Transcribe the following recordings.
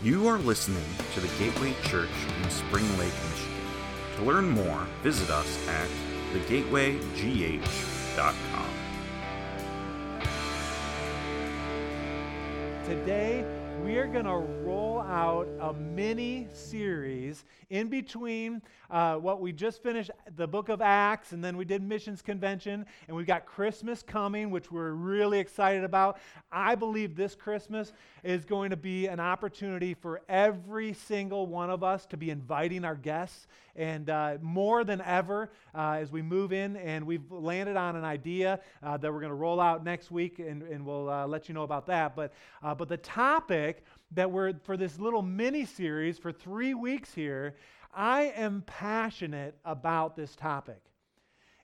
You are listening to the Gateway Church in Spring Lake, Michigan. To learn more, visit us at thegatewaygh.com. Today, we are going to roll out a mini series in between what we just finished, the Book of Acts, and then we did Missions Convention, and we've got Christmas coming, which we're really excited about. I believe this Christmas is going to be an opportunity for every single one of us to be inviting our guests, and more than ever as we move in, and we've landed on an idea that we're going to roll out next week, and we'll let you know about that, but the topic that we're, for this little mini-series for 3 weeks here, I am passionate about this topic.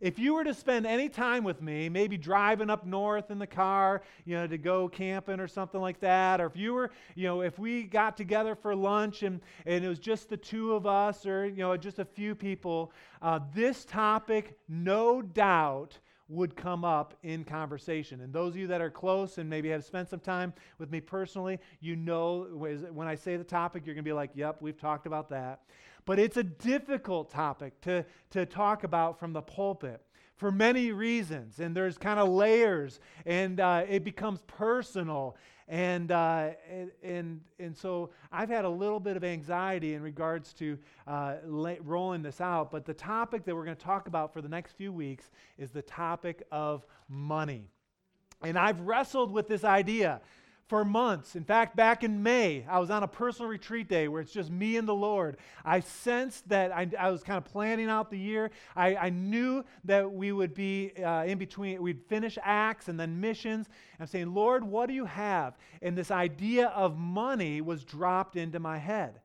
If you were to spend any time with me, maybe driving up north in the car, you know, to go camping or something like that, or if you were, you know, if we got together for lunch and it was just the two of us or, you know, just a few people, this topic, no doubt, would come up in conversation. And those of you that are close and maybe have spent some time with me personally, you know when I say the topic, you're going to be like, yep, we've talked about that. But it's a difficult topic to talk about from the pulpit for many reasons. And there's kind of layers, and it becomes personal. And so I've had a little bit of anxiety in regards to rolling this out, but the topic that we're going to talk about for the next few weeks is the topic of money. And I've wrestled with this idea for months. In fact, back in May, I was on a personal retreat day where it's just me and the Lord. I sensed that I was kind of planning out the year. I knew that we would be in between. We'd finish Acts and then missions. I'm saying, Lord, what do you have? And this idea of money was dropped into my head.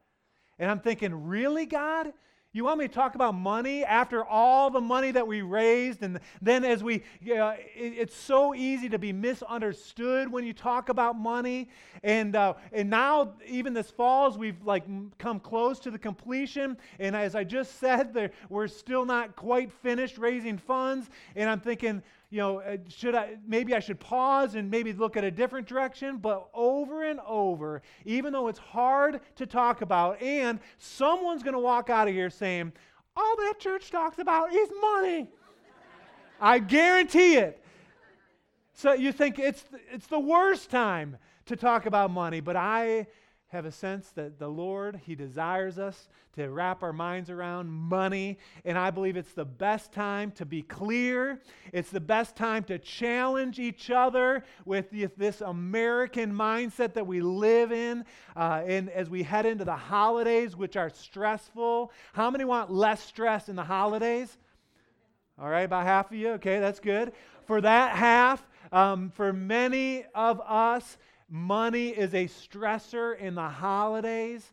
And I'm thinking, really, God? You want me to talk about money after all the money that we raised? And then as we, you know, it's so easy to be misunderstood when you talk about money. And now even this fall, as we've like come close to the completion. And as I just said, we're still not quite finished raising funds. And I'm thinking, you know, maybe I should pause and maybe look at a different direction, but over and over, even though it's hard to talk about, and someone's going to walk out of here saying, all that church talks about is money. I guarantee it. So you think it's the worst time to talk about money, but I have a sense that the Lord, He desires us to wrap our minds around money, and I believe it's the best time to be clear. It's the best time to challenge each other with this American mindset that we live in, and as we head into the holidays, which are stressful. How many want less stress in the holidays? All right, about half of you. Okay, that's good. For that half, for many of us, money is a stressor in the holidays,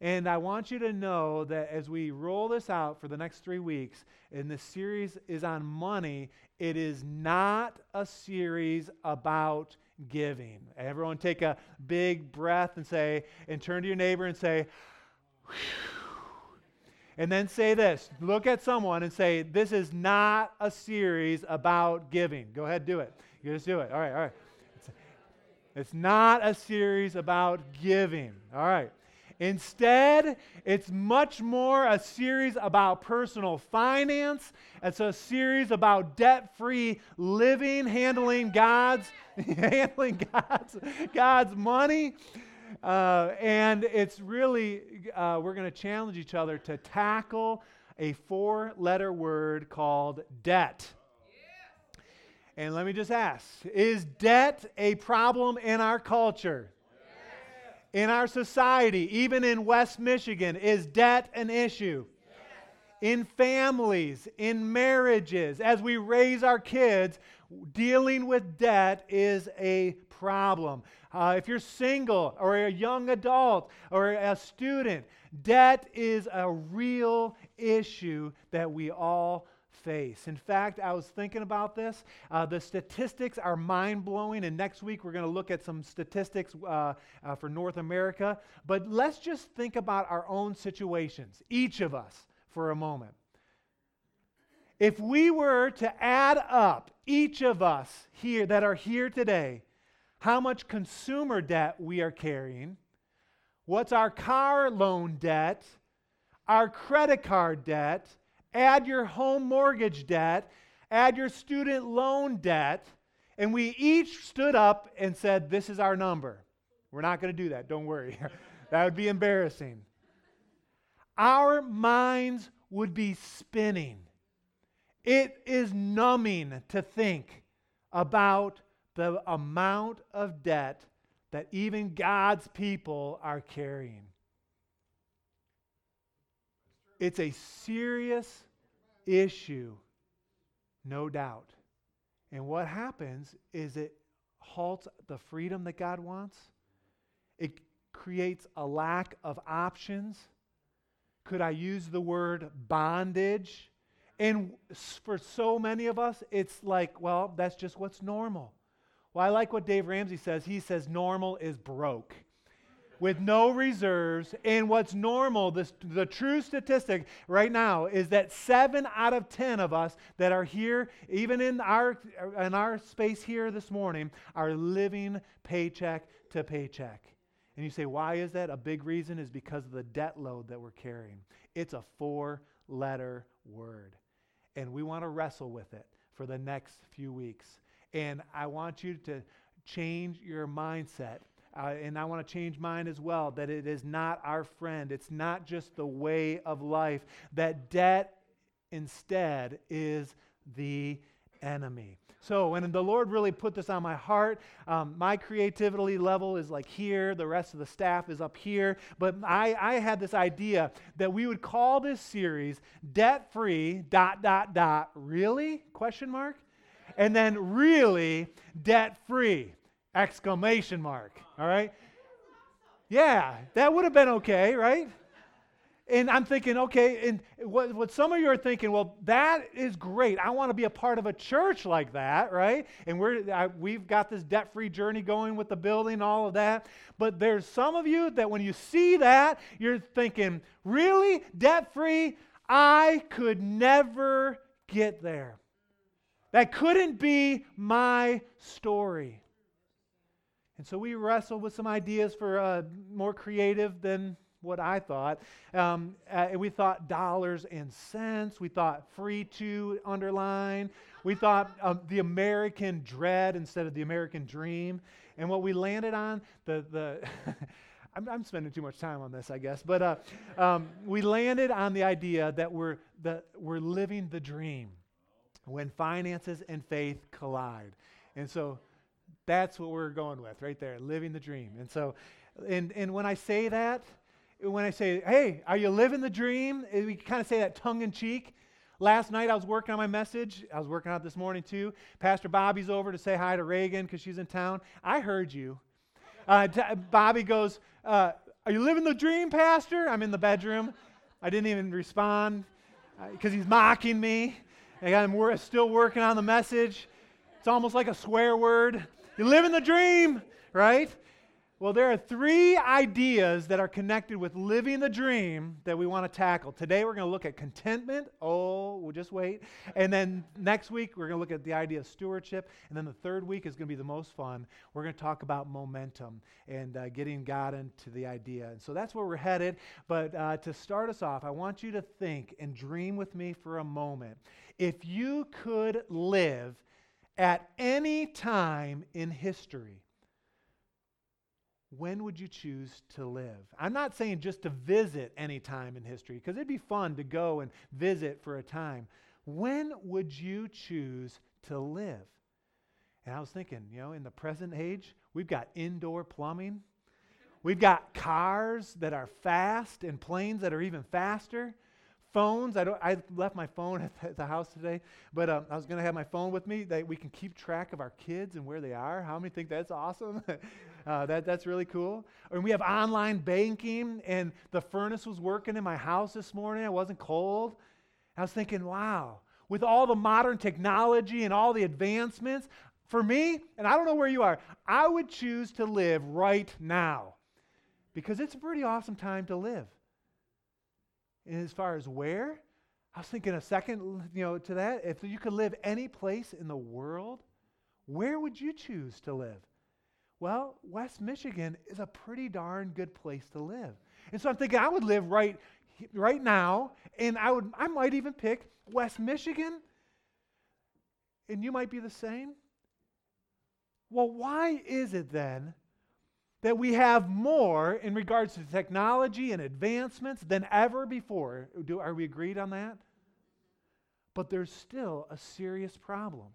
and I want you to know that as we roll this out for the next 3 weeks, and this series is on money, it is not a series about giving. Everyone take a big breath and say, and turn to your neighbor and say, whew. And then say this, look at someone and say, this is not a series about giving. Go ahead, do it. You just do it. All right. It's not a series about giving. All right. Instead, it's much more a series about personal finance. It's a series about debt-free living, handling God's money. And it's really, we're going to challenge each other to tackle a four-letter word called debt. And let me just ask, is debt a problem in our culture? Yes. In our society, even in West Michigan, is debt an issue? Yes. In families, in marriages, as we raise our kids, dealing with debt is a problem. If you're single or a young adult or a student, debt is a real issue that we all face. In fact, I was thinking about this. The statistics are mind-blowing, and next week we're going to look at some statistics for North America. But let's just think about our own situations, each of us, for a moment. If we were to add up each of us here that are here today, how much consumer debt we are carrying, What's our car loan debt? Our credit card debt? Add your home mortgage debt? Add your student loan debt? And we each stood up and said, this is our number. We're not going to do that. Don't worry. That would be embarrassing. Our minds would be spinning. It is numbing to think about the amount of debt that even God's people are carrying. It's a serious issue, no doubt. And what happens is it halts the freedom that God wants. It creates a lack of options. Could I use the word bondage? And for so many of us, it's like, well, that's just what's normal. Well, I like what Dave Ramsey says. He says normal is broke with no reserves. And what's normal, the true statistic right now is that 7 out of 10 of us that are here, even in our space here this morning, are living paycheck to paycheck. And you say, why is that? A big reason is because of the debt load that we're carrying. It's a 4-letter word. And we want to wrestle with it for the next few weeks. And I want you to change your mindset. And I want to change mine as well, that it is not our friend. It's not just the way of life. That debt instead is the enemy. So when the Lord really put this on my heart, my creativity level is like here. The rest of the staff is up here. But I had this idea that we would call this series debt-free, ... really? ? And then really debt-free, ! All right? Yeah, that would have been okay, right? And I'm thinking, okay, and what some of you are thinking, well, that is great. I want to be a part of a church like that, right? And we've got this debt-free journey going with the building, all of that. But there's some of you that when you see that, you're thinking, really? Debt-free? I could never get there. That couldn't be my story. And so we wrestled with some ideas for more creative than what I thought. We thought dollars and cents. We thought free to underline. We thought the American dread instead of the American dream. And what we landed on, I'm spending too much time on this, I guess. But we landed on the idea that we're living the dream when finances and faith collide. And so that's what we're going with right there, living the dream. And so, and when I say that, when I say, hey, are you living the dream? We kind of say that tongue in cheek. Last night I was working on my message. I was working on it this morning too. Pastor Bobby's over to say hi to Reagan because she's in town. I heard you. Bobby goes, are you living the dream, Pastor? I'm in the bedroom. I didn't even respond because he's mocking me. And I'm still working on the message. It's almost like a swear word. You're living the dream, right? Well, there are 3 ideas that are connected with living the dream that we want to tackle. Today, we're going to look at contentment. Oh, we'll just wait. And then next week, we're going to look at the idea of stewardship. And then the third week is going to be the most fun. We're going to talk about momentum and getting God into the idea. And so that's where we're headed. But to start us off, I want you to think and dream with me for a moment. If you could live at any time in history, when would you choose to live? I'm not saying just to visit any time in history, because it'd be fun to go and visit for a time. When would you choose to live? And I was thinking, in the present age, we've got indoor plumbing. We've got cars that are fast and planes that are even faster. Phones, I left my phone at the house today, but I was going to have my phone with me that we can keep track of our kids and where they are. How many think that's awesome? That's really cool. And we have online banking, and the furnace was working in my house this morning. It wasn't cold. I was thinking, wow, with all the modern technology and all the advancements, for me, and I don't know where you are, I would choose to live right now because it's a pretty awesome time to live. And as far as where, I was thinking a second, to that, if you could live any place in the world, where would you choose to live? Well, West Michigan is a pretty darn good place to live. And so I'm thinking I would live right now, and I might even pick West Michigan, and you might be the same. Well, why is it then that we have more in regards to technology and advancements than ever before? Are we agreed on that? But there's still a serious problem.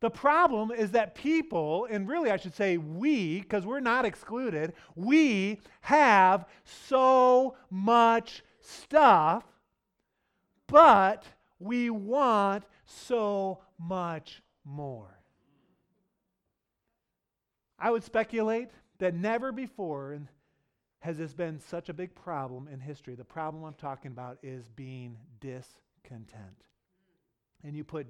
The problem is that people, and really I should say we, because we're not excluded, we have so much stuff, but we want so much more. I would speculate that never before has this been such a big problem in history. The problem I'm talking about is being discontent. And you put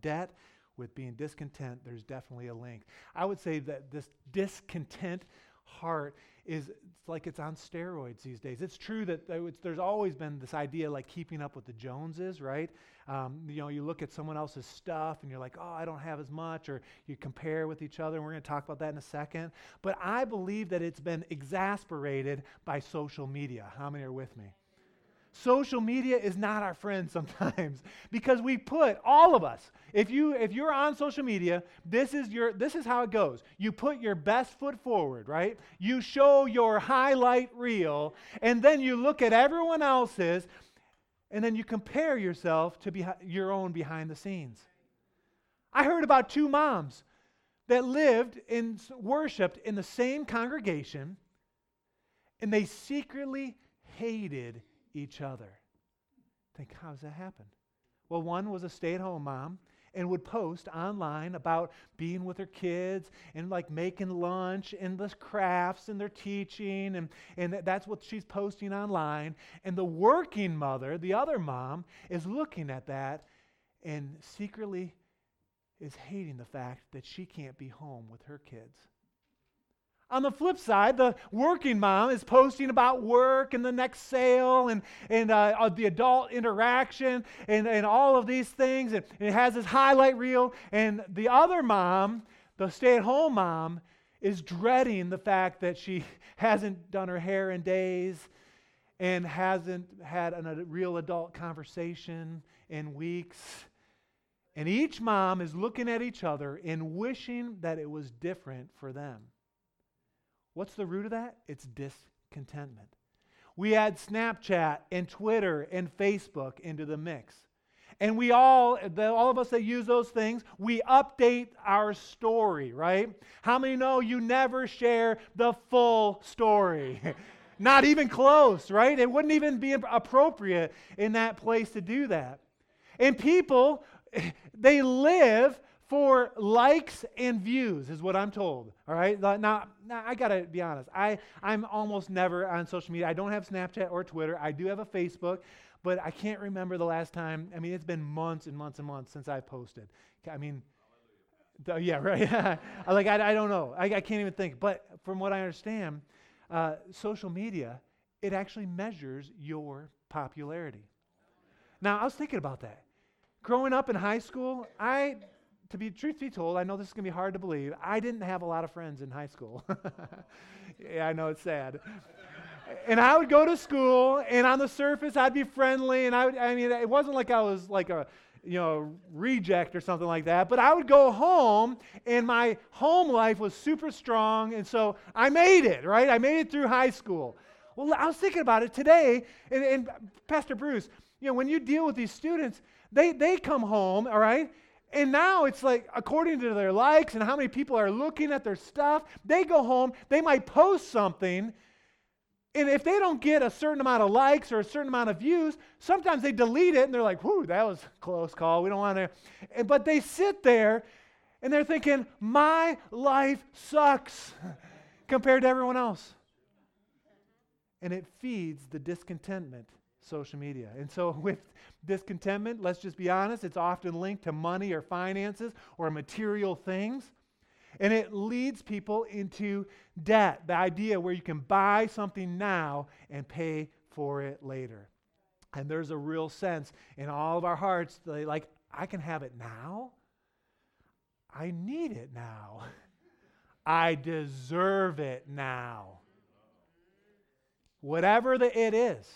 debt with being discontent, there's definitely a link. I would say that this discontent heart is, it's like it's on steroids these days. It's true that there's always been this idea like keeping up with the Joneses, right? You look at someone else's stuff and you're like, oh, I don't have as much, or you compare with each other, and we're going to talk about that in a second. But I believe that it's been exasperated by social media. How many are with me? Social media is not our friend sometimes because we put, all of us, if you're on social media, this is how it goes. You put your best foot forward, right? You show your highlight reel, and then you look at everyone else's, and then you compare yourself to your own behind the scenes. I heard about two moms that lived and worshiped in the same congregation, and they secretly hated each other. Think, how does that happen? Well, one was a stay-at-home mom and would post online about being with her kids and like making lunch and the crafts and their teaching, and that's what she's posting online. And the working mother, the other mom, is looking at that and secretly is hating the fact that she can't be home with her kids. On the flip side, the working mom is posting about work and the next sale and the adult interaction and all of these things. And it has this highlight reel. And the other mom, the stay-at-home mom, is dreading the fact that she hasn't done her hair in days and hasn't had a real adult conversation in weeks. And each mom is looking at each other and wishing that it was different for them. What's the root of that? It's discontentment. We add Snapchat and Twitter and Facebook into the mix. And we all of us that use those things, we update our story, right? How many know you never share the full story? Not even close, right? It wouldn't even be appropriate in that place to do that. And people, they live for likes and views is what I'm told, all right? Now I got to be honest. I'm almost never on social media. I don't have Snapchat or Twitter. I do have a Facebook, but I can't remember the last time. I mean, it's been months and months and months since I posted. I mean, yeah, right? Like, I don't know. I can't even think. But from what I understand, social media, it actually measures your popularity. Now, I was thinking about that. Growing up in high school, truth be told, I know this is going to be hard to believe, I didn't have a lot of friends in high school. Yeah, I know, it's sad. And I would go to school, and on the surface, I'd be friendly, and it wasn't like I was like a, reject or something like that, but I would go home, and my home life was super strong, and so I made it, right? I made it through high school. Well, I was thinking about it today, and Pastor Bruce, when you deal with these students, they come home, all right? And now it's like, according to their likes and how many people are looking at their stuff, they go home, they might post something, and if they don't get a certain amount of likes or a certain amount of views, sometimes they delete it, and they're like, whoo, that was a close call, we don't want to. But they sit there, and they're thinking, my life sucks compared to everyone else. And it feeds the discontentment. Social media. And so with discontentment, let's just be honest, it's often linked to money or finances or material things. And it leads people into debt, the idea where you can buy something now and pay for it later. And there's a real sense in all of our hearts, like, I can have it now. I need it now. I deserve it now. Whatever the it is.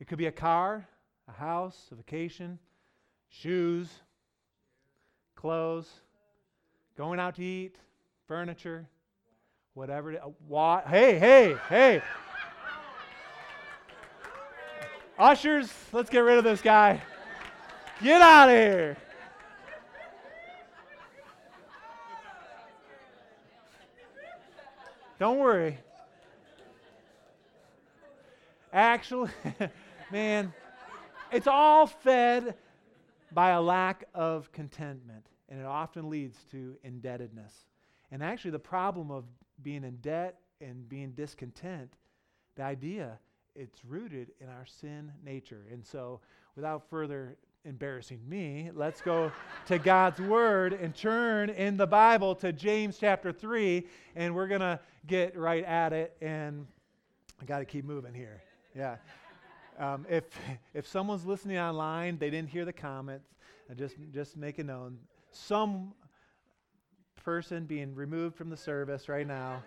It could be a car, a house, a vacation, shoes, clothes, going out to eat, furniture, whatever. Hey. Ushers, let's get rid of this guy. Get out of here. Don't worry. Actually, man, it's all fed by a lack of contentment, and it often leads to indebtedness. And actually, the problem of being in debt and being discontent, the idea, it's rooted in our sin nature. And so, without further embarrassing me, let's go to God's Word and turn in the Bible to James chapter 3, and we're going to get right at it, and I got to keep moving here. Yeah. If someone's listening online, they didn't hear the comments, just make it known. Some person being removed from the service right now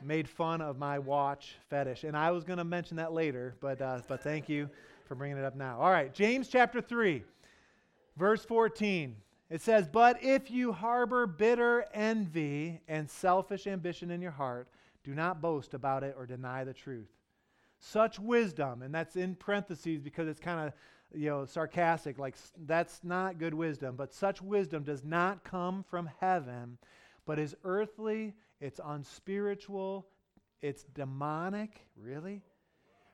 made fun of my watch fetish, and I was going to mention that later, but thank you for bringing it up now. All right, James chapter 3, verse 14. It says, "But if you harbor bitter envy and selfish ambition in your heart, do not boast about it or deny the truth. Such wisdom," and that's in parentheses because it's kind of, sarcastic, like that's not good wisdom, but "such wisdom does not come from heaven, but is earthly, it's unspiritual, it's demonic." Really?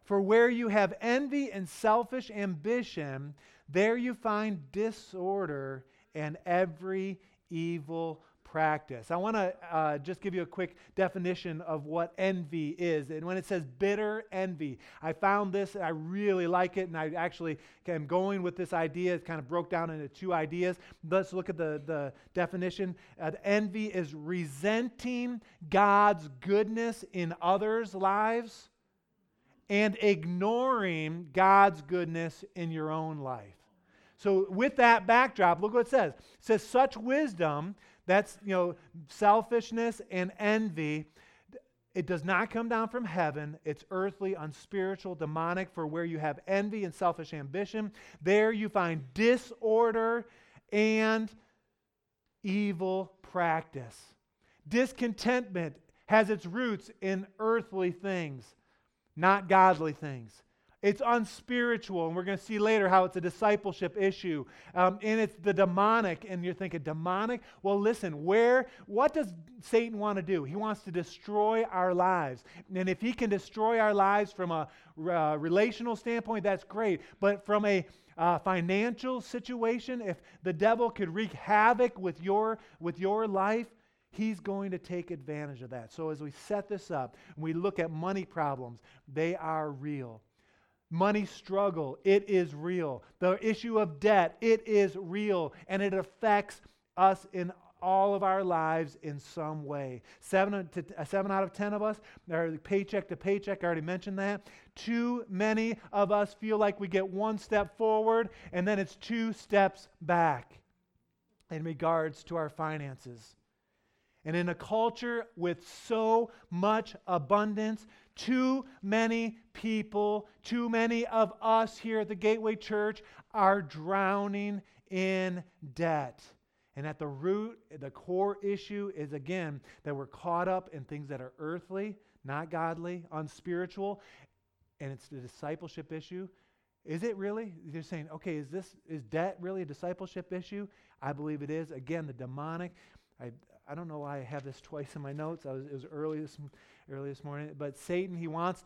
"For where you have envy and selfish ambition, there you find disorder and every evil practice." I want to just give you a quick definition of what envy is. And when it says bitter envy, I found this and I really like it. And I actually am going with this idea. It kind of broke down into two ideas. Let's look at the definition. Envy is resenting God's goodness in others' lives and ignoring God's goodness in your own life. So with that backdrop, look what it says. It says, "Such wisdom," that's, selfishness and envy, "it does not come down from heaven. It's earthly, unspiritual, demonic. For where you have envy and selfish ambition, there you find disorder and evil practice." Discontentment has its roots in earthly things, not godly things. It's unspiritual, and we're going to see later how it's a discipleship issue. And it's the demonic, and you're thinking, demonic? Well, listen, what does Satan want to do? He wants to destroy our lives. And if he can destroy our lives from a relational standpoint, that's great. But from a financial situation, if the devil could wreak havoc with your life, he's going to take advantage of that. So as we set this up, we look at money problems. They are real. Money struggle, it is real. The issue of debt, it is real. And it affects us in all of our lives in some way. 7 out of 10 of us are paycheck to paycheck. I already mentioned that. Too many of us feel like we get one step forward and then it's two steps back in regards to our finances. And in a culture with so much abundance, too many people, too many of us here at the Gateway Church are drowning in debt. And at the root, the core issue is, again, that we're caught up in things that are earthly, not godly, unspiritual, and it's the discipleship issue. Is it really? You're saying, okay, is debt really a discipleship issue? I believe it is. Again, the demonic. I don't know why I have this twice in my notes. It was early this morning. But Satan, he wants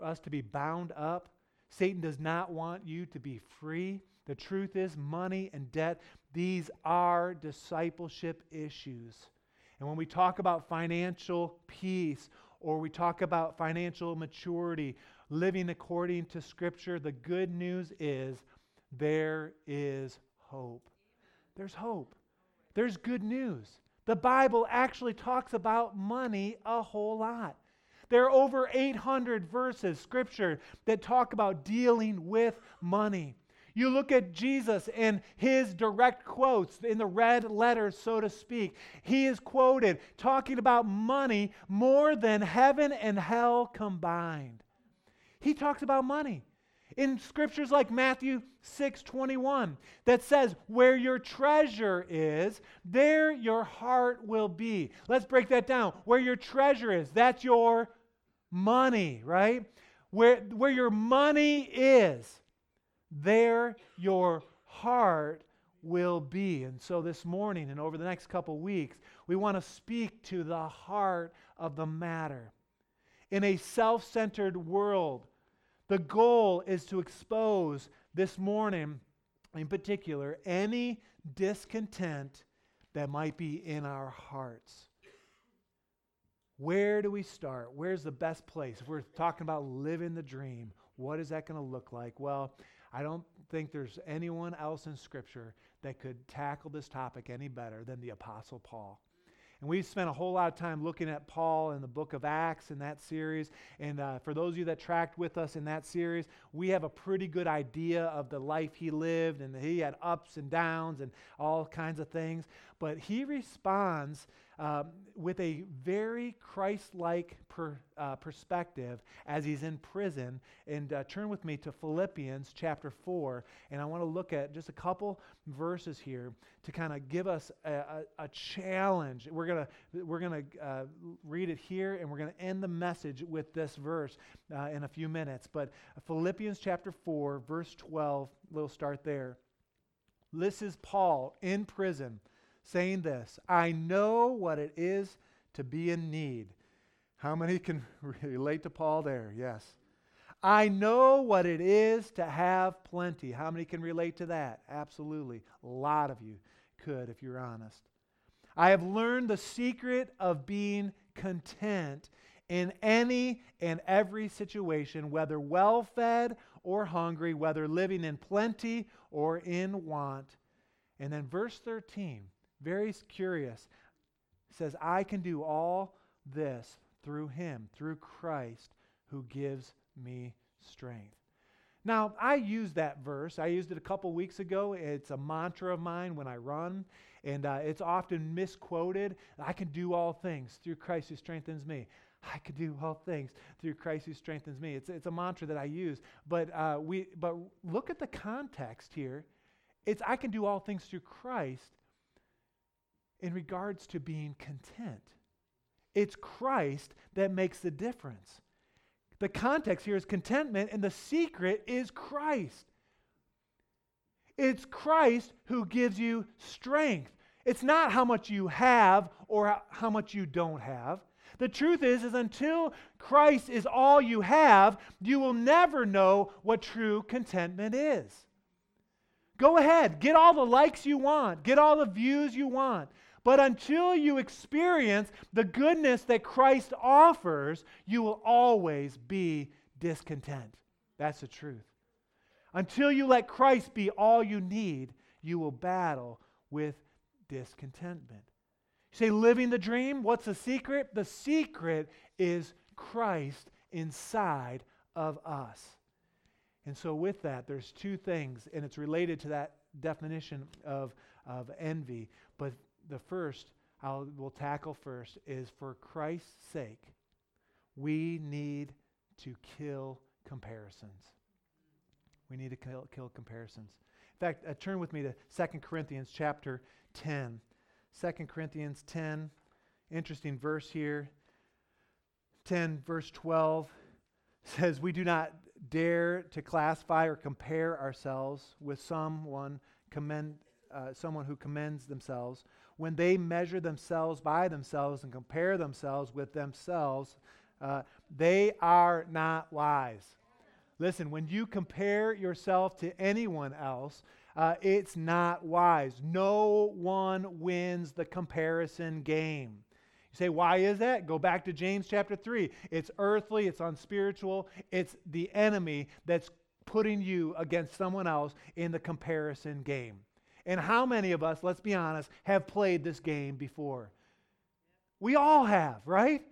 us to be bound up. Satan does not want you to be free. The truth is, money and debt, these are discipleship issues. And when we talk about financial peace, or we talk about financial maturity, living according to Scripture, the good news is there is hope. There's hope. There's good news. The Bible actually talks about money a whole lot. There are over 800 verses, Scripture, that talk about dealing with money. You look at Jesus and his direct quotes in the red letters, so to speak. He is quoted talking about money more than heaven and hell combined. He talks about money in scriptures like Matthew 6:21 that says, where your treasure is, there your heart will be. Let's break that down. Where your treasure is, that's your money, right? Where your money is, there your heart will be. And so this morning and over the next couple weeks, we want to speak to the heart of the matter. In a self-centered world, the goal is to expose this morning, in particular, any discontent that might be in our hearts. Where do we start? Where's the best place? If we're talking about living the dream, what is that going to look like? Well, I don't think there's anyone else in Scripture that could tackle this topic any better than the Apostle Paul. And we've spent a whole lot of time looking at Paul in the Book of Acts in that series. And for those of you that tracked with us in that series, we have a pretty good idea of the life he lived. And he had ups and downs and all kinds of things. But he responds with a very Christ-like perspective as he's in prison. And turn with me to Philippians chapter 4. And I want to look at just a couple verses here to kind of give us a challenge. We're gonna read it here, and we're going to end the message with this verse in a few minutes. But Philippians chapter 4, verse 12, we'll start there. This is Paul in prison saying this, I know what it is to be in need. How many can relate to Paul there? Yes. I know what it is to have plenty. How many can relate to that? Absolutely. A lot of you could if you're honest. I have learned the secret of being content in any and every situation, whether well-fed or hungry, whether living in plenty or in want. And then verse 13, very curious, says, I can do all this through him, through Christ, who gives me strength. Now, I use that verse. I used it a couple weeks ago. It's a mantra of mine when I run, and it's often misquoted. I can do all things through Christ who strengthens me. I can do all things through Christ who strengthens me. It's a mantra that I use. But look at the context here. It's I can do all things through Christ in regards to being content. It's Christ that makes the difference. The context here is contentment, and the secret is Christ. It's Christ who gives you strength. It's not how much you have or how much you don't have. The truth is until Christ is all you have, you will never know what true contentment is. Go ahead, get all the likes you want, get all the views you want. But until you experience the goodness that Christ offers, you will always be discontent. That's the truth. Until you let Christ be all you need, you will battle with discontentment. You say, living the dream, what's the secret? The secret is Christ inside of us. And so with that, there's two things, and it's related to that definition of envy, but the first we'll tackle first is for Christ's sake, we need to kill comparisons. We need to kill comparisons. In fact, turn with me to 2 Corinthians chapter 10. 2 Corinthians 10, interesting verse here. 10 verse 12 says, we do not dare to classify or compare ourselves with someone who commends themselves, when they measure themselves by themselves and compare themselves with themselves, they are not wise. Listen, when you compare yourself to anyone else, it's not wise. No one wins the comparison game. You say, why is that? Go back to James chapter 3. It's earthly, it's unspiritual, it's the enemy that's putting you against someone else in the comparison game. And how many of us, let's be honest, have played this game before? We all have, right?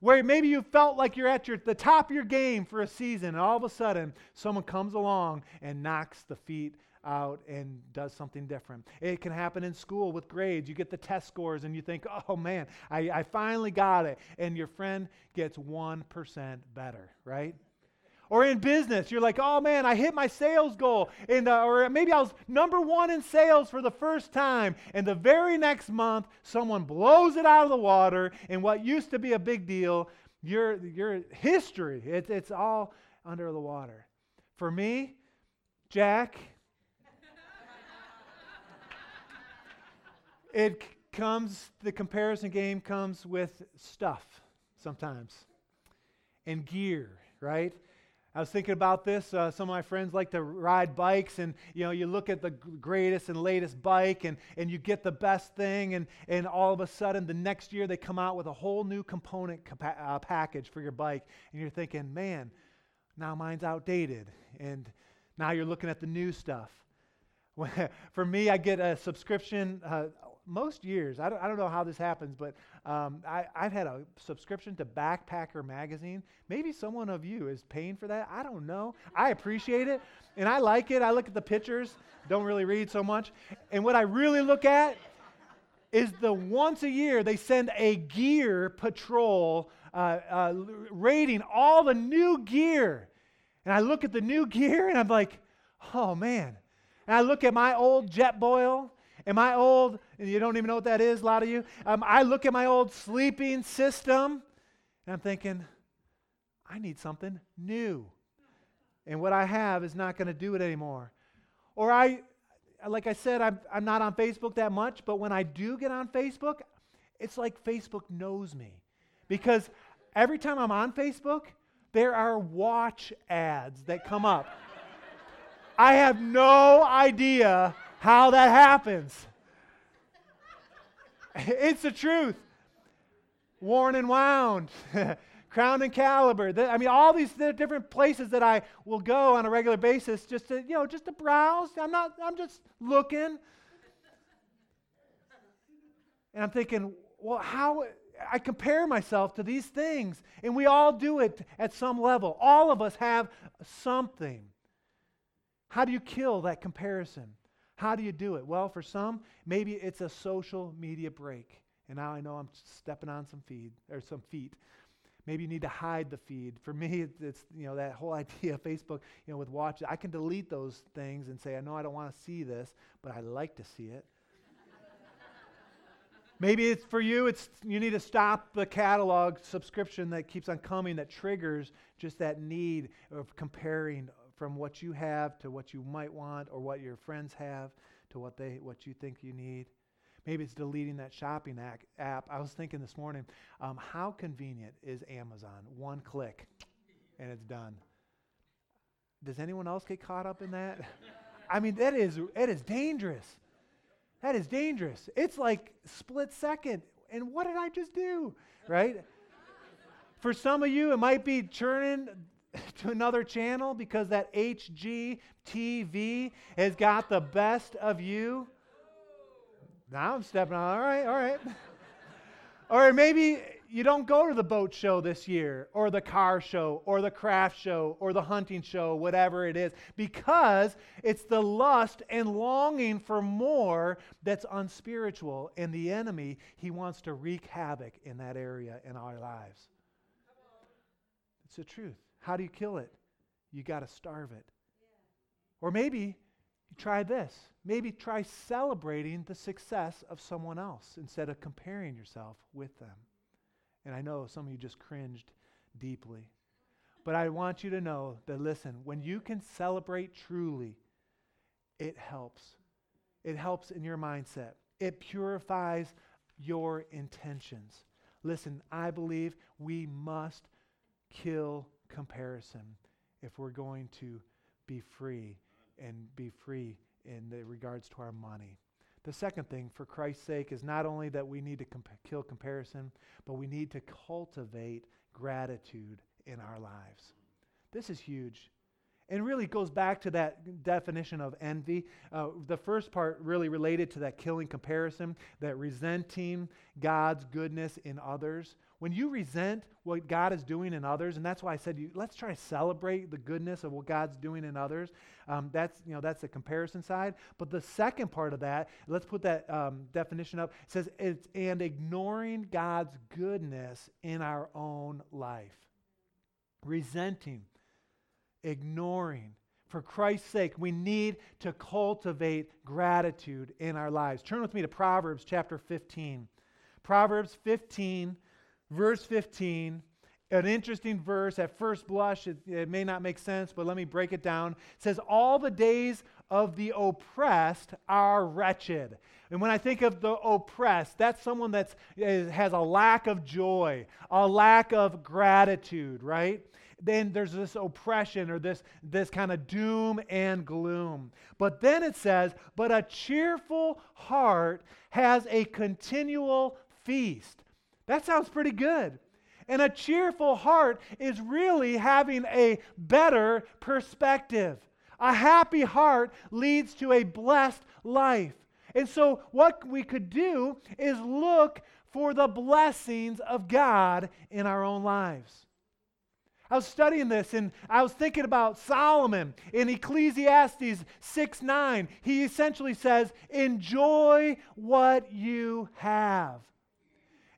where maybe you felt like you're at the top of your game for a season, and all of a sudden someone comes along and knocks the feet out and does something different. It can happen in school with grades. You get the test scores and you think, oh man, I finally got it. And your friend gets 1% better, right? Or in business, you're like, oh man, I hit my sales goal. And or maybe I was number one in sales for the first time. And the very next month, someone blows it out of the water. And what used to be a big deal, your history, it's all under the water. For me, Jack, the comparison game comes with stuff sometimes and gear, right? I was thinking about this. Some of my friends like to ride bikes, and you look at the greatest and latest bike, and you get the best thing, and all of a sudden the next year they come out with a whole new component package for your bike, and you're thinking, man, now mine's outdated, and now you're looking at the new stuff. For me, I get a subscription most years. I don't know how this happens, but I've had a subscription to Backpacker Magazine. Maybe someone of you is paying for that. I don't know. I appreciate it, and I like it. I look at the pictures, don't really read so much. And what I really look at is the once a year they send a gear patrol rating all the new gear. And I look at the new gear, and I'm like, oh, man. And I look at my old Jetboil and my old, and you don't even know what that is, a lot of you. I look at my old sleeping system, and I'm thinking, I need something new. And what I have is not going to do it anymore. Or I'm not on Facebook that much, but when I do get on Facebook, it's like Facebook knows me. Because every time I'm on Facebook, there are watch ads that come up. I have no idea how that happens. It's the truth. Worn and Wound, Crown and Caliber. All these different places that I will go on a regular basis just to, just to browse. I'm just looking. And I'm thinking, well, how I compare myself to these things, and we all do it at some level. All of us have something. How do you kill that comparison? How do you do it? Well, for some, maybe it's a social media break. And now I know I'm stepping on some feet. Maybe you need to hide the feed. For me, it's that whole idea of Facebook, with watch. I can delete those things and say, I know I don't want to see this, but I like to see it. Maybe it's for you, you need to stop the catalog subscription that keeps on coming, that triggers just that need of comparing from what you have to what you might want, or what your friends have to what you think you need. Maybe it's deleting that shopping app. I was thinking this morning, how convenient is Amazon? One click, and it's done. Does anyone else get caught up in that? That is dangerous. That is dangerous. It's like split second, and what did I just do, right? For some of you, it might be churning to another channel because that HGTV has got the best of you. Now I'm stepping on. All right. Or maybe you don't go to the boat show this year, or the car show, or the craft show, or the hunting show, whatever it is, because it's the lust and longing for more that's unspiritual, and the enemy, he wants to wreak havoc in that area in our lives. It's the truth. How do you kill it? You got to starve it. Yeah. Or maybe you try this. Maybe try celebrating the success of someone else instead of comparing yourself with them. And I know some of you just cringed deeply. But I want you to know that, listen, when you can celebrate truly, it helps. It helps in your mindset. It purifies your intentions. Listen, I believe we must kill comparison if we're going to be free in the regards to our money. The second thing, for Christ's sake, is not only that we need to kill comparison, but we need to cultivate gratitude in our lives. This is huge. And really goes back to that definition of envy. The first part really related to that killing comparison, that resenting God's goodness in others. When you resent what God is doing in others, and that's why I said, let's try to celebrate the goodness of what God's doing in others. That's the comparison side. But the second part of that, let's put that definition up. It says, and ignoring God's goodness in our own life. Resenting, ignoring. For Christ's sake, we need to cultivate gratitude in our lives. Turn with me to Proverbs chapter 15. Proverbs 15. Verse 15, an interesting verse. At first blush, it may not make sense, but let me break it down. It says, all the days of the oppressed are wretched. And when I think of the oppressed, that's someone that has a lack of joy, a lack of gratitude, right? Then there's this oppression or this kind of doom and gloom. But then it says, but a cheerful heart has a continual feast. That sounds pretty good. And a cheerful heart is really having a better perspective. A happy heart leads to a blessed life. And so what we could do is look for the blessings of God in our own lives. I was studying this, and I was thinking about Solomon in Ecclesiastes 6:9. He essentially says, enjoy what you have.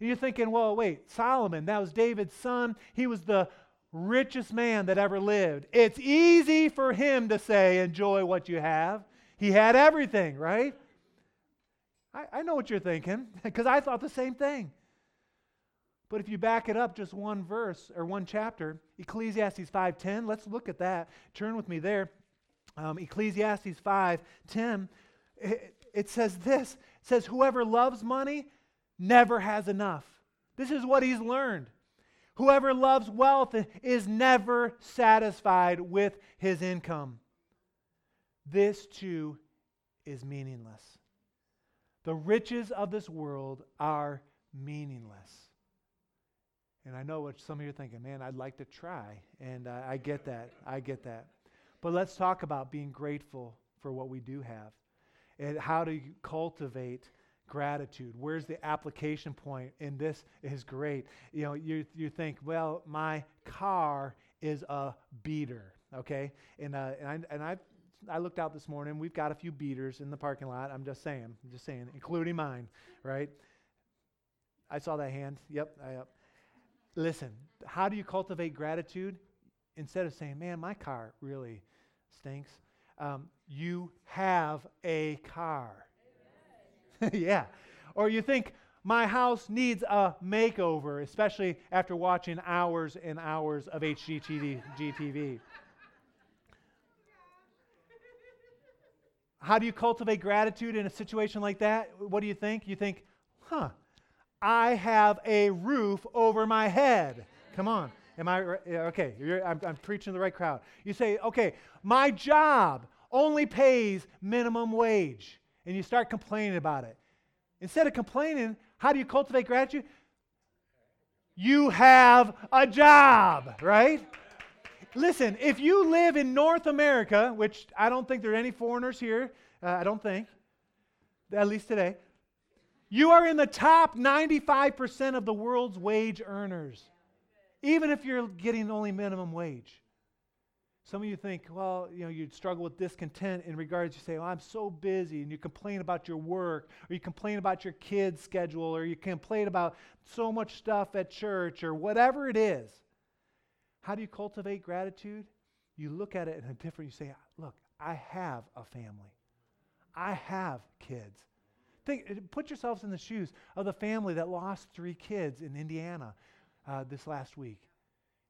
And you're thinking, well, wait, Solomon, that was David's son. He was the richest man that ever lived. It's easy for him to say, enjoy what you have. He had everything, right? I know what you're thinking, because I thought the same thing. But if you back it up just one verse or one chapter, Ecclesiastes 5:10, let's look at that. Turn with me there. Ecclesiastes 5:10, it says this. It says, whoever loves money never has enough. This is what he's learned. Whoever loves wealth is never satisfied with his income. This too is meaningless. The riches of this world are meaningless. And I know what some of you are thinking, man, I'd like to try. And I get that. But let's talk about being grateful for what we do have and how to cultivate gratitude. Where's the application point? And this is great. You know, you think, well, my car is a beater, okay? And I looked out this morning. We've got a few beaters in the parking lot. I'm just saying, including mine, right? I saw that hand. Yep. Listen, how do you cultivate gratitude? Instead of saying, man, my car really stinks, you have a car. Yeah. Or you think, my house needs a makeover, especially after watching hours and hours of HGTV. How do you cultivate gratitude in a situation like that? What do you think? You think, I have a roof over my head. Come on. Am I right? Okay? I'm preaching to the right crowd. You say, okay, my job only pays minimum wage. And you start complaining about it. Instead of complaining, how do you cultivate gratitude? You have a job, right? Listen, if you live in North America, which I don't think there are any foreigners here, at least today, you are in the top 95% of the world's wage earners, even if you're getting only minimum wage. Some of you think, well, you know, you'd struggle with discontent in regards to say, well, I'm so busy, and you complain about your work, or you complain about your kids' schedule, or you complain about so much stuff at church, or whatever it is. How do you cultivate gratitude? You look at it in a different, you say, look, I have a family. I have kids. Put yourselves in the shoes of the family that lost 3 kids in Indiana this last week.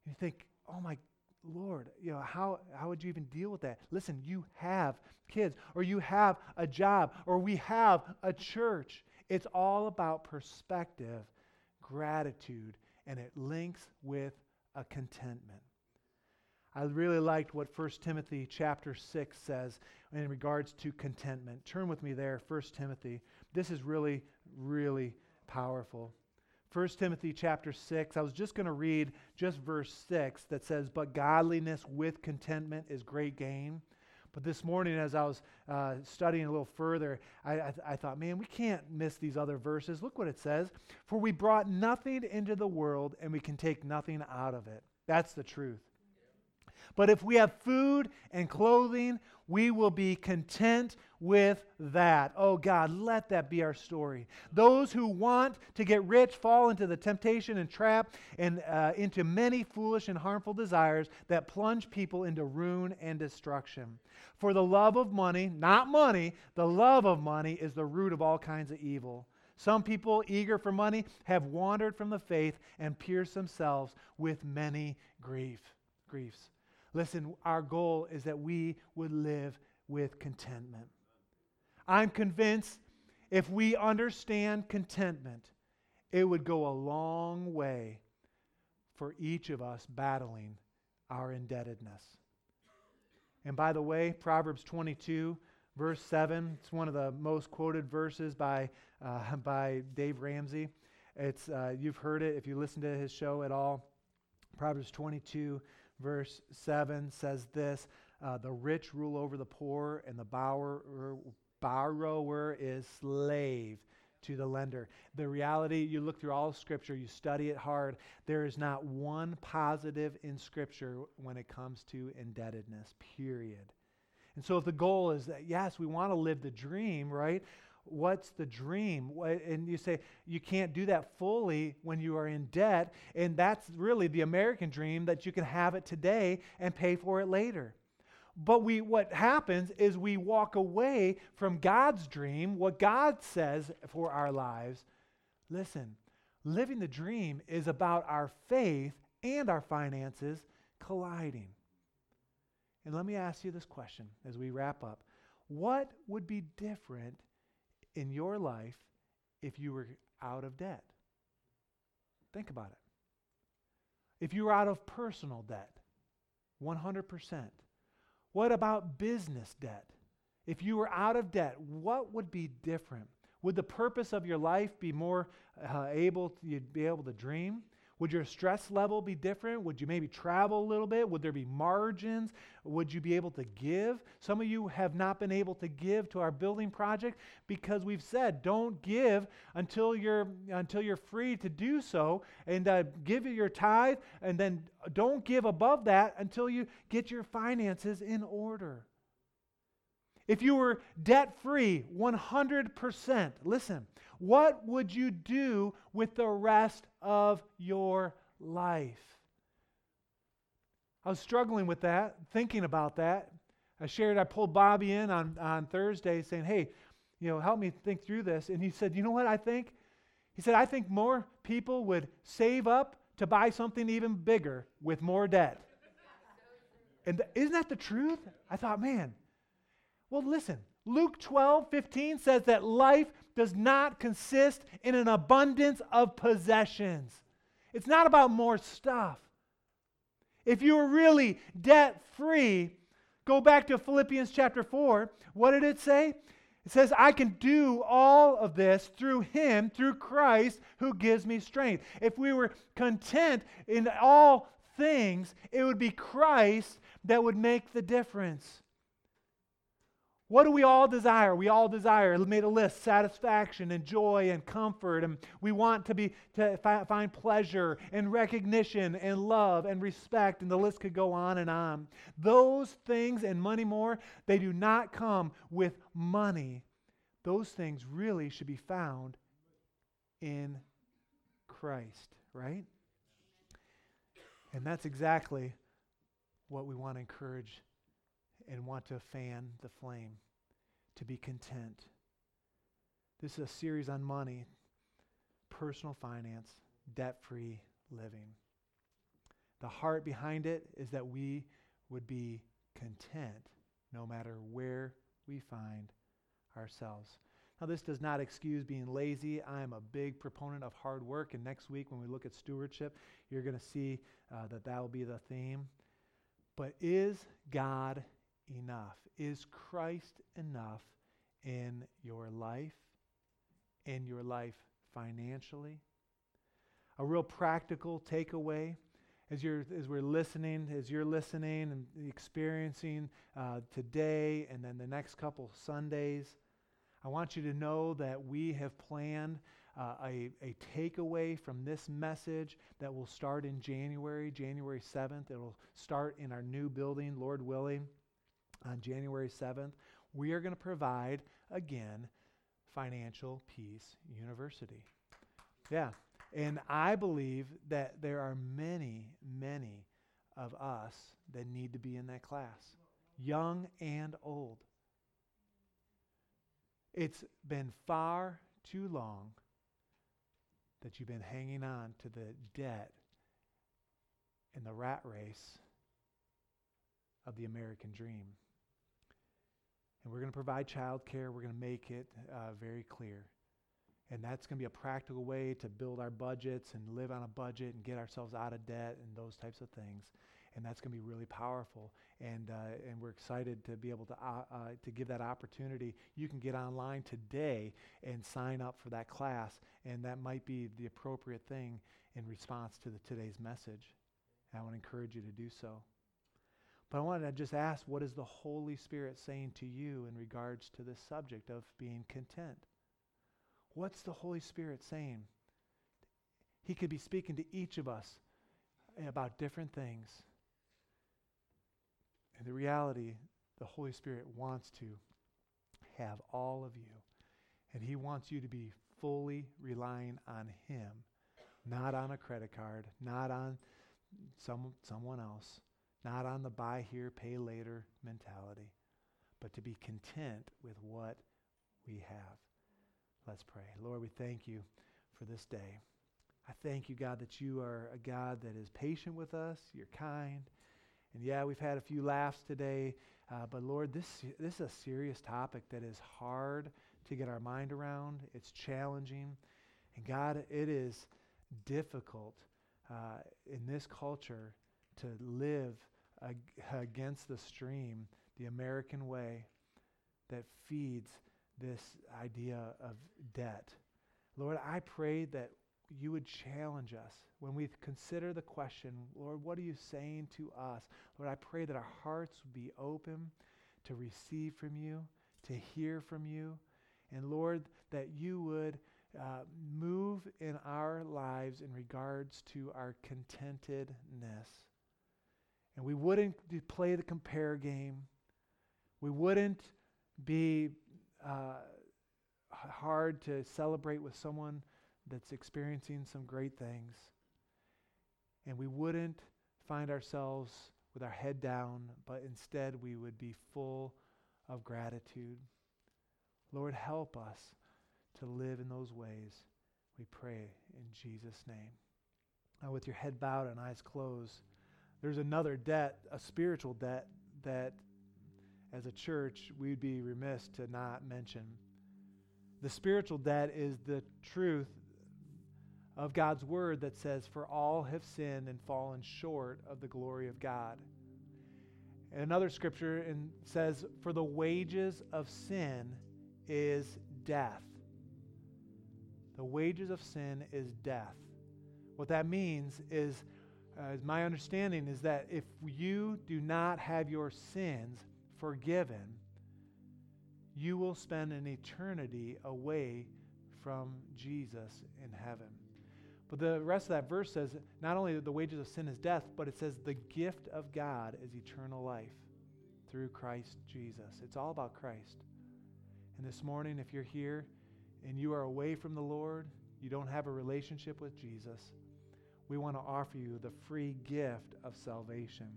You think, oh my Lord, you know, how would you even deal with that? Listen, you have kids, or you have a job, or we have a church. It's all about perspective, gratitude, and it links with a contentment. I really liked what 1 Timothy chapter 6 says in regards to contentment. Turn with me there, 1 Timothy. This is really, really powerful. 1 Timothy chapter 6, I was just going to read just verse 6 that says, but godliness with contentment is great gain. But this morning, as I was studying a little further, I thought, man, we can't miss these other verses. Look what it says. For we brought nothing into the world, and we can take nothing out of it. That's the truth. But if we have food and clothing, we will be content with that. Oh God, let that be our story. Those who want to get rich fall into the temptation and trap and into many foolish and harmful desires that plunge people into ruin and destruction. For the love of money, not money, the love of money is the root of all kinds of evil. Some people eager for money have wandered from the faith and pierced themselves with many griefs. Listen, our goal is that we would live with contentment. I'm convinced if we understand contentment, it would go a long way for each of us battling our indebtedness. And by the way, Proverbs 22, verse 7, it's one of the most quoted verses by Dave Ramsey. It's you've heard it if you listen to his show at all. Proverbs 22, verse 7 says this, the rich rule over the poor, and the borrower is slave to the lender. The reality, you look through all of Scripture, you study it hard, there is not one positive in Scripture when it comes to indebtedness, period. And so if the goal is that, yes, we want to live the dream, right? What's the dream? And you say, you can't do that fully when you are in debt. And that's really the American dream, that you can have it today and pay for it later. But what happens is we walk away from God's dream, what God says for our lives. Listen, living the dream is about our faith and our finances colliding. And let me ask you this question as we wrap up. What would be different in your life if you were out of debt? Think about it. If you were out of personal debt, 100%. What about business debt? If you were out of debt, what would be different? Would the purpose of your life be more you'd be able to dream? Would your stress level be different? Would you maybe travel a little bit? Would there be margins? Would you be able to give? Some of you have not been able to give to our building project because we've said don't give until you're free to do so, and give your tithe, and then don't give above that until you get your finances in order. If you were debt-free, 100%, listen, what would you do with the rest of your life? I was struggling with that, thinking about that. I pulled Bobby in on Thursday saying, hey, help me think through this. And he said, you know what I think? He said, I think more people would save up to buy something even bigger with more debt. And isn't that the truth? I thought, man. Well, listen, Luke 12:15 says that life does not consist in an abundance of possessions. It's not about more stuff. If you were really debt-free, go back to Philippians chapter 4. What did it say? It says, I can do all of this through Him, through Christ, who gives me strength. If we were content in all things, it would be Christ that would make the difference. What do we all desire? We all desire, made a list, satisfaction and joy and comfort. And we want to find pleasure and recognition and love and respect. And the list could go on and on. Those things and money more, they do not come with money. Those things really should be found in Christ, right? And that's exactly what we want to encourage and want to fan the flame, to be content. This is a series on money, personal finance, debt-free living. The heart behind it is that we would be content no matter where we find ourselves. Now, this does not excuse being lazy. I am a big proponent of hard work, and next week when we look at stewardship, you're going to see that will be the theme. But is God enough? Is Christ enough in your life financially? A real practical takeaway as you're listening and experiencing today and then the next couple Sundays, I want you to know that we have planned a takeaway from this message that will start in January 7th. It'll start in our new building, Lord willing, on January 7th. We are going to provide, again, Financial Peace University. Yeah. And I believe that there are many, many of us that need to be in that class, young and old. It's been far too long that you've been hanging on to the debt and the rat race of the American dream. And we're going to provide childcare. We're going to make it very clear. And that's going to be a practical way to build our budgets and live on a budget and get ourselves out of debt and those types of things. And that's going to be really powerful. And we're excited to be able to give that opportunity. You can get online today and sign up for that class. And that might be the appropriate thing in response to today's message. And I want to encourage you to do so. But I wanted to just ask, what is the Holy Spirit saying to you in regards to this subject of being content? What's the Holy Spirit saying? He could be speaking to each of us about different things. And the reality, the Holy Spirit wants to have all of you. And He wants you to be fully relying on Him, not on a credit card, not on someone else, not on the buy here, pay later mentality, but to be content with what we have. Let's pray. Lord, we thank you for this day. I thank you, God, that you are a God that is patient with us. You're kind. And yeah, we've had a few laughs today. But Lord, this is a serious topic that is hard to get our mind around. It's challenging. And God, it is difficult in this culture to live against the stream, the American way that feeds this idea of debt. Lord, I pray that you would challenge us when we consider the question, Lord, what are you saying to us? Lord, I pray that our hearts would be open to receive from you, to hear from you, and Lord, that you would move in our lives in regards to our contentedness. And we wouldn't play the compare game. We wouldn't be hard to celebrate with someone that's experiencing some great things. And we wouldn't find ourselves with our head down, but instead we would be full of gratitude. Lord, help us to live in those ways. We pray in Jesus' name. Now, with your head bowed and eyes closed, there's another debt, a spiritual debt, that as a church, we'd be remiss to not mention. The spiritual debt is the truth of God's word that says, for all have sinned and fallen short of the glory of God. And another scripture says, for the wages of sin is death. The wages of sin is death. What that means is, my understanding is that if you do not have your sins forgiven, you will spend an eternity away from Jesus in heaven. But the rest of that verse says not only that the wages of sin is death, but it says the gift of God is eternal life through Christ Jesus. It's all about Christ. And this morning, if you're here and you are away from the Lord, you don't have a relationship with Jesus, we want to offer you the free gift of salvation.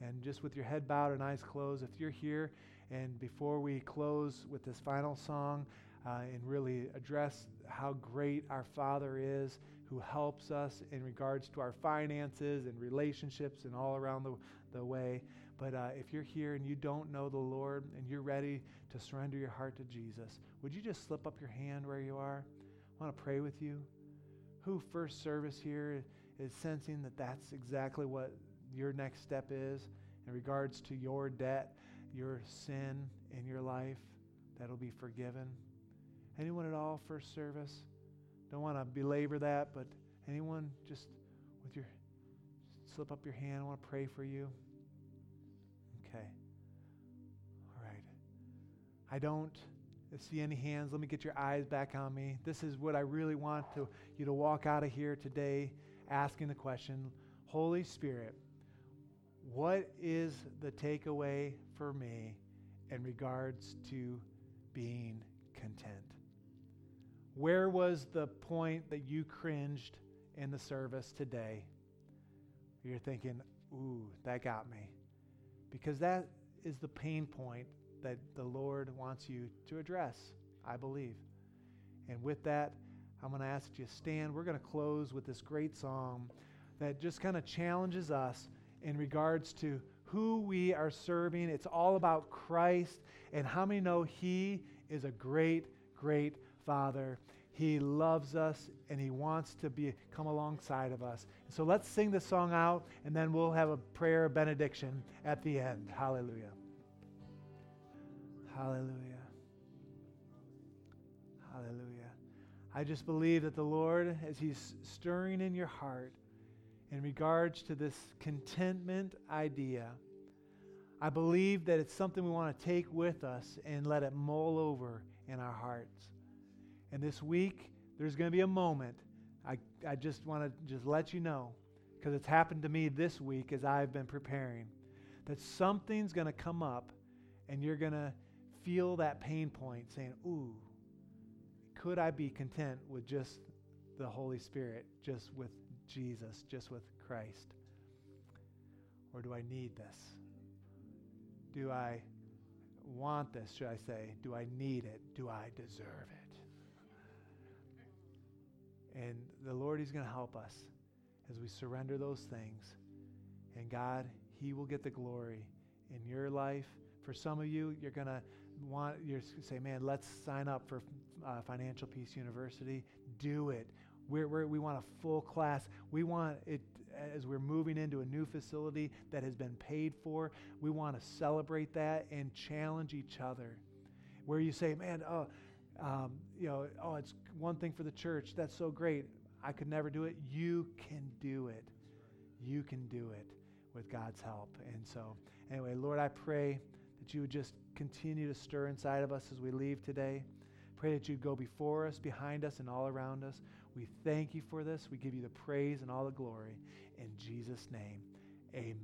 And just with your head bowed and eyes closed, if you're here, and before we close with this final song and really address how great our Father is, who helps us in regards to our finances and relationships and all around the way. But if you're here and you don't know the Lord and you're ready to surrender your heart to Jesus, would you just slip up your hand where you are? I want to pray with you. Who first service here is sensing that that's exactly what your next step is in regards to your debt, your sin in your life that'll be forgiven. Anyone at all, first service? Don't want to belabor that, but anyone just with your slip up your hand. I want to pray for you. Okay. All right. I don't see any hands. Let me get your eyes back on me. This is what I really want you to walk out of here today asking the question, Holy Spirit, what is the takeaway for me in regards to being content? Where was the point that you cringed in the service today? You're thinking, ooh, that got me. Because that is the pain point that the Lord wants you to address, I believe. And with that, I'm going to ask you to stand. We're going to close with this great song that just kind of challenges us in regards to who we are serving. It's all about Christ. And how many know He is a great, great Father? He loves us, and He wants to come alongside of us. So let's sing this song out, and then we'll have a prayer benediction at the end. Hallelujah. Hallelujah. Hallelujah. I just believe that the Lord, as He's stirring in your heart in regards to this contentment idea, I believe that it's something we want to take with us and let it mull over in our hearts. And this week, there's going to be a moment. I just want to just let you know, because it's happened to me this week as I've been preparing, that something's going to come up and you're going to feel that pain point saying, ooh, could I be content with just the Holy Spirit, just with Jesus, just with Christ? Or do I need this? Do I want this, should I say? Do I need it? Do I deserve it? And the Lord is going to help us as we surrender those things. And God, He will get the glory in your life. For some of you, you're going to want, you say, man, let's sign up for Financial Peace University. Do it. We want a full class. We want it as we're moving into a new facility that has been paid for. We want to celebrate that and challenge each other. Where you say, man, it's one thing for the church. That's so great. I could never do it. You can do it. You can do it with God's help. And so, anyway, Lord, I pray that You would just continue to stir inside of us as we leave today. Pray that You go before us, behind us, and all around us. We thank You for this. We give You the praise and all the glory. In Jesus' name, amen.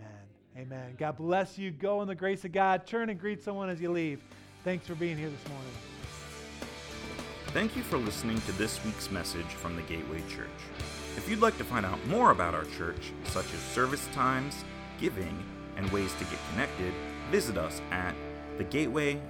Amen. God bless you. Go in the grace of God. Turn and greet someone as you leave. Thanks for being here this morning. Thank you for listening to this week's message from the Gateway Church. If you'd like to find out more about our church, such as service times, giving, and ways to get connected, visit us at thegatewaygh.com.